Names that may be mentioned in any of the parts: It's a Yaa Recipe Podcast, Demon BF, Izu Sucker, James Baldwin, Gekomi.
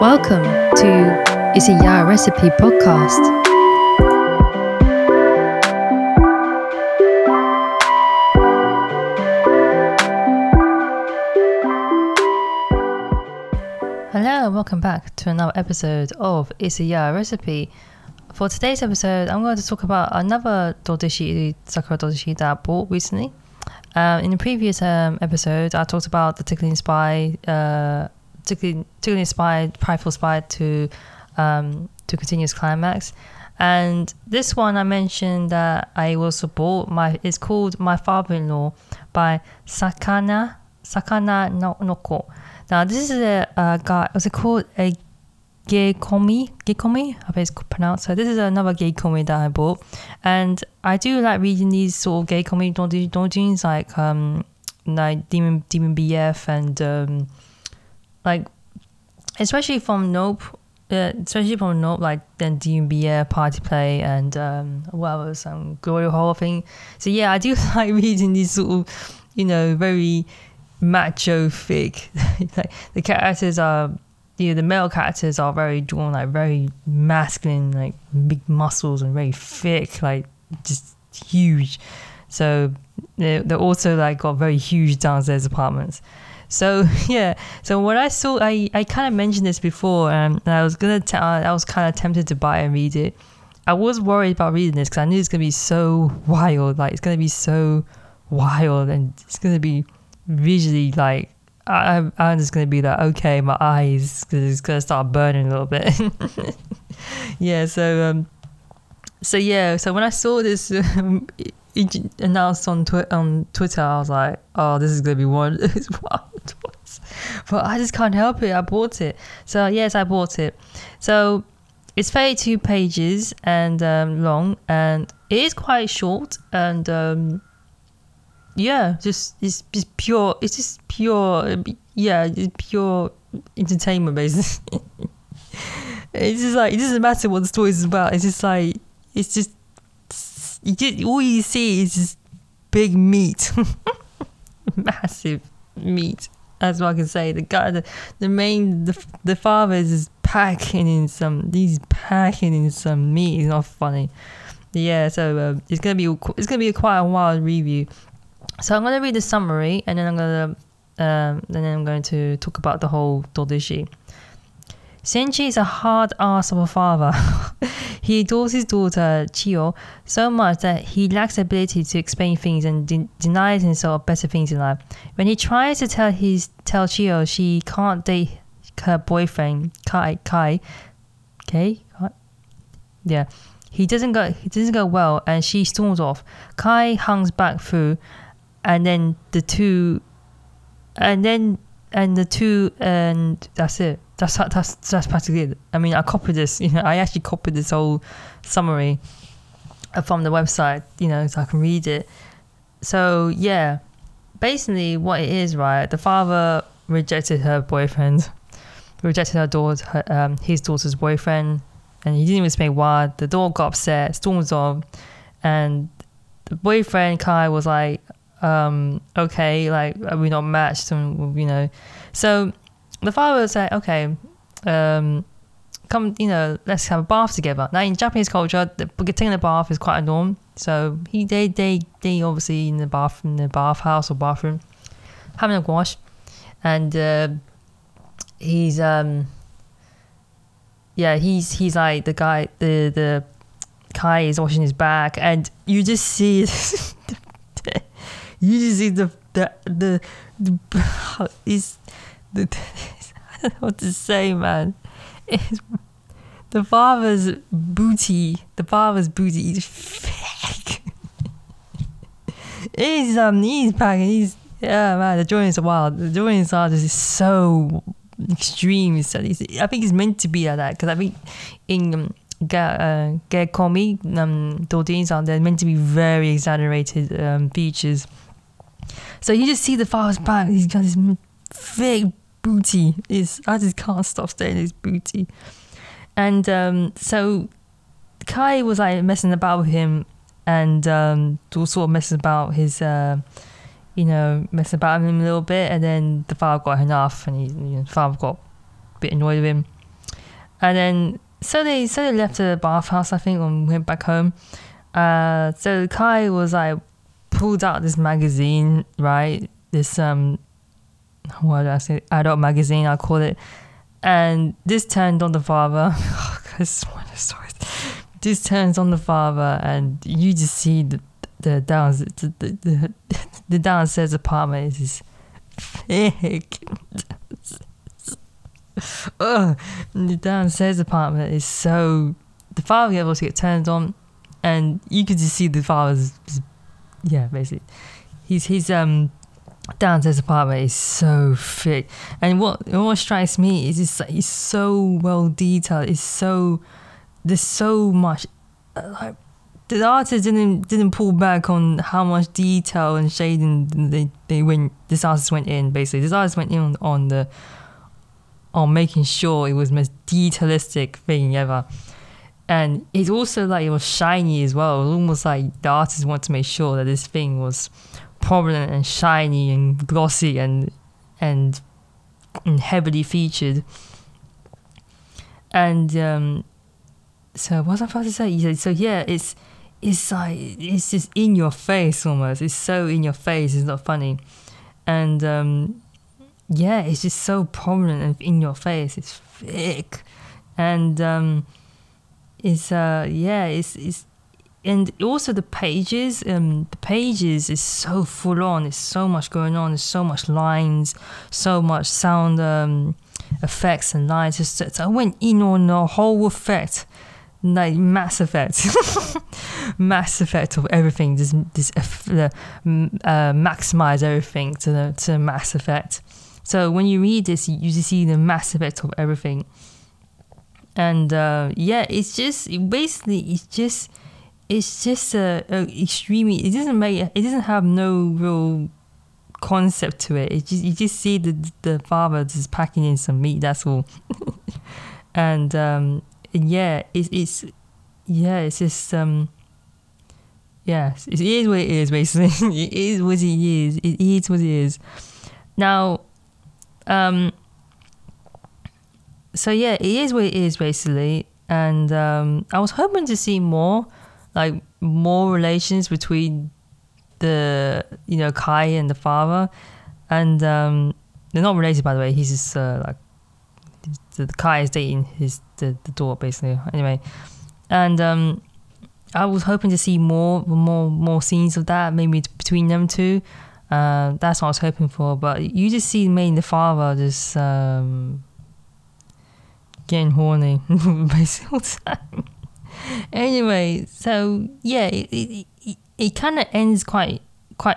Welcome to It's a Yaa Recipe Podcast. Hello and welcome back to another episode of It's a Yaa Recipe. For today's episode, I'm going to talk about another dodoshi, sakura dodoshi that I bought recently. In the previous episode, I talked about the tickling spy, tickling spy, prideful spy to continuous climax. And this one I mentioned that I also bought. It's called My Father-in-Law by Sakana no Noko. Now this is a guy. Was it called a Gekomi? I bet it's pronounced. So this is another Gekomi that I bought, and I do like reading these sort of Gekomi donjins like Demon BF and like especially from Nope, like then Demon BF, Party Play, and Glory Horror thing. So yeah, I do like reading these sort of very macho thick. Like the characters are. Yeah, the male characters are very drawn, like very masculine, like big muscles and very thick, like just huge. So they're also like got very huge downstairs apartments. So yeah, so what I saw, I kind of mentioned this before, and I was kind of tempted to buy and read it. I was worried about reading this because I knew it's gonna be so wild, and it's gonna be visually like. I'm just going to be like, okay, my eyes is going to start burning a little bit. Yeah, so when I saw this it announced on Twitter, I was like, oh, this is going to be one of those wild ones. But I just can't help it. I bought it. So, yes, I bought it. So, it's 32 pages and long, and it is quite short, and... it's just pure entertainment, basically. It's just like, it doesn't matter what the story is about. It's just like, all you see is just big meat. Massive meat. That's what I can say. The guy, the father is just packing in some meat. It's not funny. Yeah, so it's gonna be quite a wild review. So I'm going to read the summary, and then I'm going to talk about the whole dodoshi. Senji is a hard ass of a father. He adores his daughter, Chio, so much that he lacks the ability to explain things and denies himself better things in life. When he tries to tell Chio she can't date her boyfriend, Kai? Yeah. He doesn't go well, and she storms off. Kai hangs back through, and that's it. That's practically it. I mean, I copied this. I actually copied this whole summary from the website. So I can read it. So yeah, basically what it is, right? The father rejected her boyfriend, rejected her daughter, his daughter's boyfriend. And he didn't even explain why. The dog got upset, storms off, and the boyfriend Kai was like, okay, like we're not matched, and. So the father was like, okay, come, let's have a bath together. Now in Japanese culture, taking a bath is quite a norm. So they obviously in the bathhouse or bathroom, having a wash, and he's yeah, he's like the guy. The Kai is washing his back, and you just see, I don't know what to say, man. The father's booty is fake. He's back, and the drawings are wild. The drawings are just so. Extreme studies. I think it's meant to be like that because I think in Gekomi doujins are they're meant to be very exaggerated features. So you just see the father's back. He's got this thick booty. I just can't stop staring at his booty. And so Kai was like messing about with him and sort of messing about his. Messing about him a little bit, and then the father got enough, and the father got a bit annoyed with him. And then so they left the bathhouse, I think, and went back home. So Kai was like pulled out this magazine, right? This adult magazine, I call it. And this turned on the father. Oh, this is one of the stories. This turns on the father, and you just see the downstairs apartment is thick. The downstairs apartment is so... The father was able to get turned on, and you could just see the father's... Yeah, basically. His downstairs apartment is so thick. And what strikes me is it's like, it's so well detailed. It's so... There's so much... like, the artist didn't pull back on how much detail and shading this artist went in, basically. This artist went in on making sure it was the most detailistic thing ever. And it's also like it was shiny as well. It was almost like the artist wanted to make sure that this thing was prominent and shiny and glossy and heavily featured. And so what was I about to say? So yeah, it's like it's just in your face almost. It's so in your face. It's not funny. And yeah, it's just so prominent and in your face. It's thick, and it's and also the pages is so full on. It's so much going on. There's so much lines, so much sound effects and lines. Just I went in on the whole effect, like mass effect of everything. Maximize everything to mass effect. So when you read this, you just see the mass effect of everything. And it's just extremely. It doesn't have no real concept to it. You just see the father just packing in some meat. That's all. And it is what it is, basically. It is what it is. It is what it is. Now. So yeah, it is what it is, basically. And I was hoping to see more relations between the Kai and the father. And they're not related, by the way. He's just the Kai is dating the daughter, basically. Anyway, and I was hoping to see more scenes of that, maybe between them two. That's what I was hoping for, but you just see mainly the father just getting horny basically all the time. Anyway, so yeah, it kind of ends quite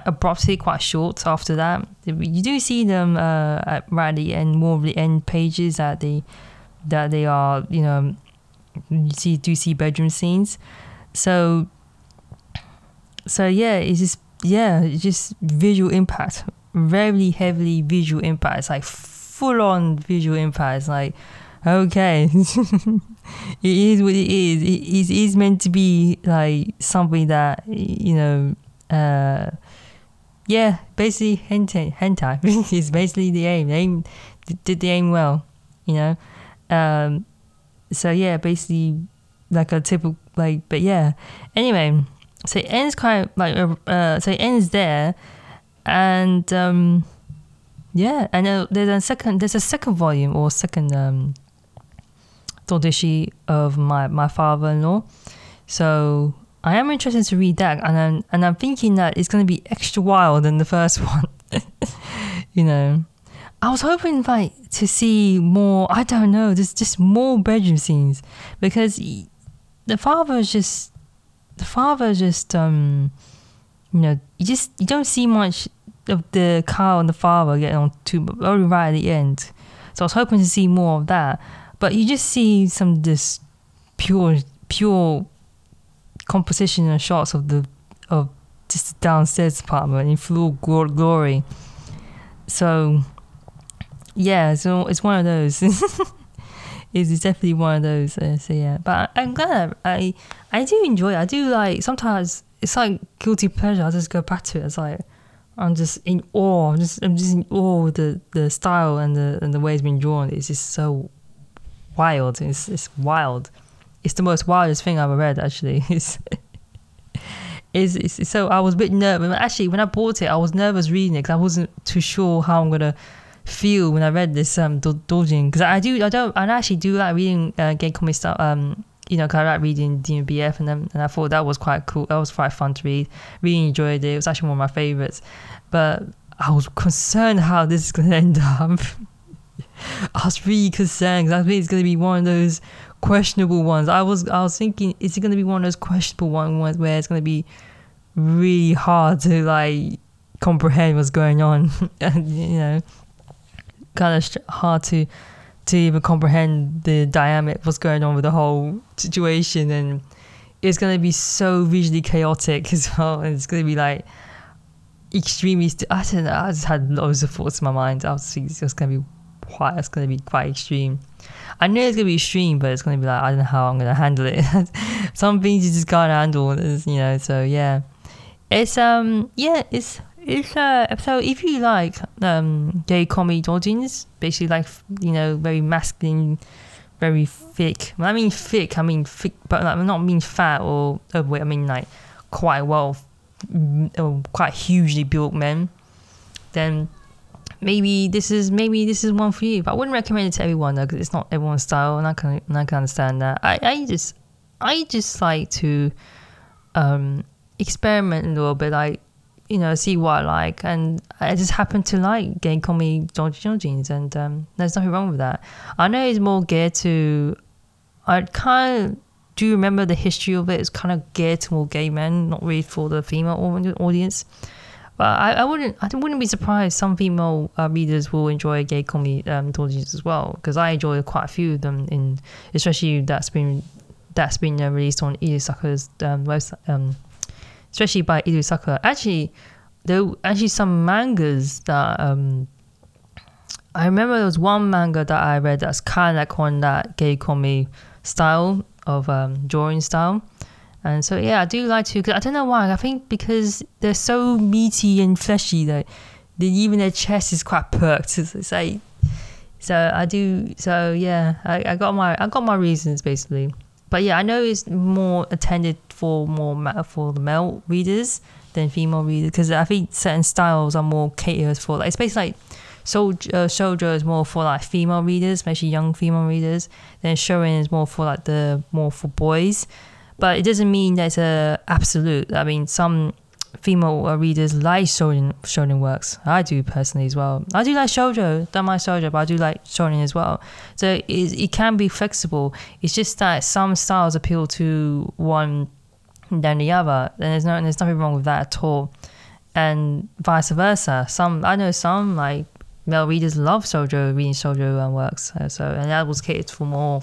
abruptly, quite short after that. You do see them right at the end, more of the end pages that they are, you see bedroom scenes. So yeah, it's just visual impact, very heavily visual impact. It's like full on visual impact. It's like, okay, it is what it is. It is meant to be like something that basically hentai is basically the aim. They did the aim well, So yeah, basically like a typical but yeah. Anyway. So it ends there, and and there's a second volume or second dodashi of my father-in-law. So I am interested to read that, and I'm thinking that it's going to be extra wild than the first one. I was hoping to see more. I don't know. There's just more bedroom scenes because the father just you don't see much of the Kyle and the father getting on too, only right at the end. So I was hoping to see more of that, but you just see some of this pure composition and shots of just the downstairs apartment in full glory. So yeah, so it's one of those. It's definitely one of those. So yeah, but I'm glad I do enjoy it. I do like, sometimes it's like guilty pleasure. I just go back to it. It's like I'm just in awe. I'm just in awe with the style and the way it's been drawn. It's just so wild. It's wild. It's the most wildest thing I've ever read, actually. So I was a bit nervous. Actually, when I bought it, I was nervous reading it because I wasn't too sure how I'm going to feel when I read this doujin. Because I actually do like reading Gekomi stuff, you know, because I like reading Demon BF and I thought that was quite cool. That was quite fun to read. Really enjoyed it. It was actually one of my favorites. But I was concerned how this is going to end up. I was really concerned because I think it's going to be one of those questionable ones. I was thinking, is it going to be one of those questionable ones where it's going to be really hard to like comprehend what's going on, and, you know, kind of hard to even comprehend the dynamic, what's going on with the whole situation, and it's going to be so visually chaotic as well, and it's going to be like extremely. I don't know. I just had loads of thoughts in my mind. I was thinking it's going to be quite extreme. I know it's going to be extreme, but it's going to be like, I don't know how I'm going to handle it. Some things you just can't handle, you know, so yeah. So if you like Gekomi doujins, basically like, you know, very masculine, very thick. When I mean thick, I mean thick, but like, I not mean fat or overweight, I mean like quite well, quite hugely built men, then maybe this is one for you. But I wouldn't recommend it to everyone though, because it's not everyone's style, and I can understand that. I just like to experiment a little bit, like, you know, see what I like, and I just happen to like Gekomi doujins, and there's nothing wrong with that. I know it's more geared to, I kind of do remember the history of it. It's kind of geared to more gay men, not really for the female audience. But I wouldn't be surprised some female readers will enjoy Gekomi doujins as well, because I enjoy quite a few of them, especially that's been released on Izu Sucker's website, especially by Izu Sucker. Actually, there were some mangas that I remember. There was one manga that I read that's kind of like on that Gekomi style of drawing style. And so, yeah, I do like to, because I don't know why, I think because they're so meaty and fleshy that even their chest is quite perked. It's like, so I do, so yeah, I got my reasons basically. But yeah, I know it's more attended for the male readers than female readers, because I think certain styles are more catered for, like, it's basically like Soldier is more for like female readers, especially young female readers, then Shonen is more for like more for boys. But it doesn't mean that's a absolute. I mean, some female readers like shonen works. I do personally as well. I do like shoujo, don't mind shoujo, but I do like shonen as well. So it can be flexible. It's just that some styles appeal to one than the other, and there's nothing wrong with that at all. And vice versa. I know some like male readers love shoujo, reading shoujo works. So, and that was catered for more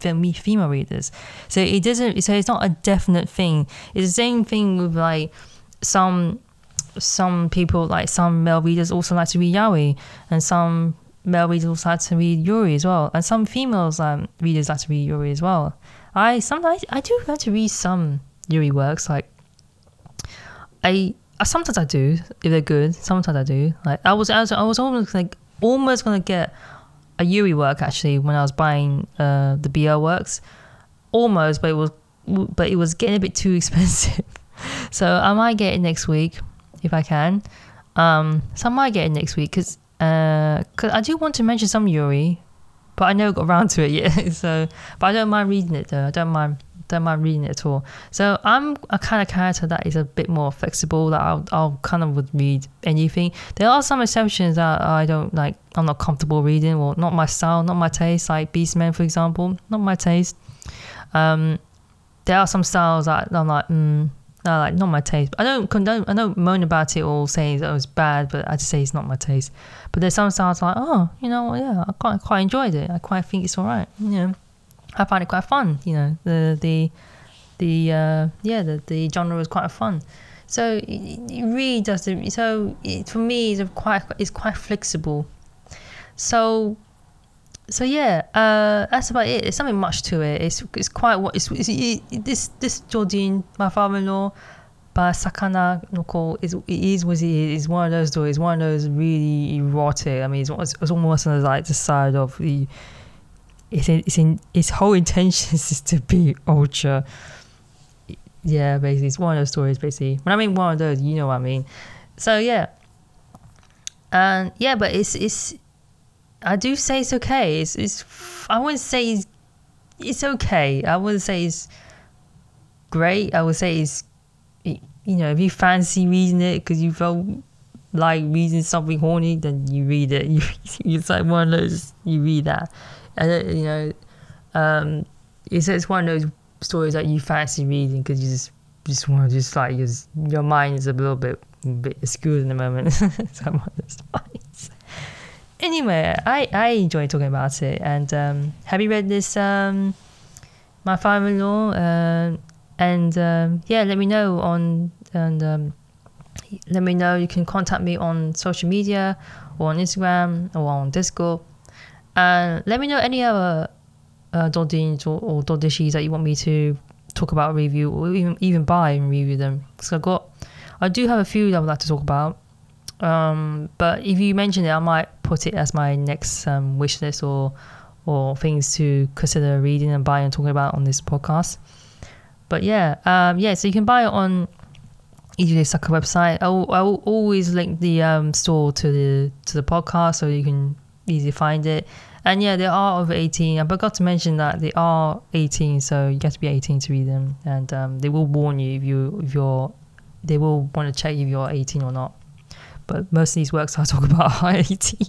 female readers, so it doesn't. So it's not a definite thing. It's the same thing with like some people, like some male readers also like to read yaoi, and some male readers also like to read yuri as well, and some females readers like to read yuri as well. I do like to read some yuri works. Like sometimes I do if they're good. Sometimes I do. Like I was almost gonna get a yuri work actually when I was buying the BL works, almost, but it was getting a bit too expensive. So I might get it next week if I can. So I might get it next week because I do want to mention some yuri, but I never got around to it yet. So, but I don't mind reading it though. I don't mind reading it at all. So I'm a kind of character that is a bit more flexible, that I'll kind of would read anything. There are some exceptions that I don't like, I'm not comfortable reading, or not my style, not my taste, like Beastmen for example, not my taste. There are some styles that I'm like, like not my taste. I don't moan about it or say that it was bad, but I just say it's not my taste. But there's some styles like, oh, you know, yeah, I quite enjoyed it. I quite think it's alright, you know. I find it quite fun, you know, the genre was quite fun. So it really does. So it, for me, it's quite flexible. So yeah, that's about it. There's nothing much to it. This doujin, My Father-in-Law by Sakana Noko, is one of those stories. One of those really erotic. I mean, it's almost on the side of the its whole intention is to be ultra. Yeah, basically, it's one of those stories, basically. When I mean one of those, you know what I mean. So, yeah. And, yeah, but it's I do say it's okay. I wouldn't say it's okay. I wouldn't say it's great. I would say it's, you know, if you fancy reading it because you felt like reading something horny, then you read it. It's like one of those, you read that. And, you know, it's one of those stories that you fancy reading because you just want to just like your mind is a little bit skewed in the moment. Anyway, I enjoy talking about it. And have you read this? My father-in-law. Yeah, let me know on let me know. You can contact me on social media or on Instagram or on Discord. And let me know any other dodins or dodishies that you want me to talk about, review, or even buy and review them. Because I do have a few that I would like to talk about. But if you mention it, I might put it as my next wish list or things to consider reading and buying and talking about on this podcast. But yeah, so you can buy it on Izu Sucker website. I will always link the store to the podcast so you can easily find it. And yeah, they are over 18. I forgot to mention that they are 18, so you have to be 18 to read them. And they will warn you if you're. They will want to check if you're 18 or not. But most of these works I talk about are 18.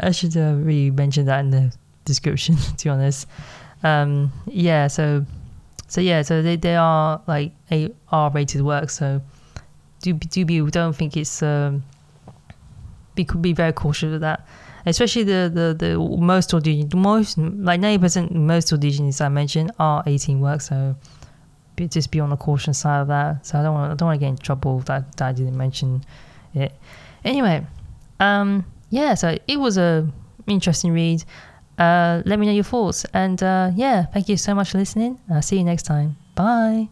I should really mention that in the description, to be honest. So they are like R-rated works. So don't think it's be very cautious with that. Especially the most auditions, most like 90% most auditions I mentioned are 18 works. So just be on the caution side of that. So I don't want to get in trouble that I didn't mention it. Anyway, so it was a interesting read. Let me know your thoughts, and thank you so much for listening. I'll see you next time. Bye.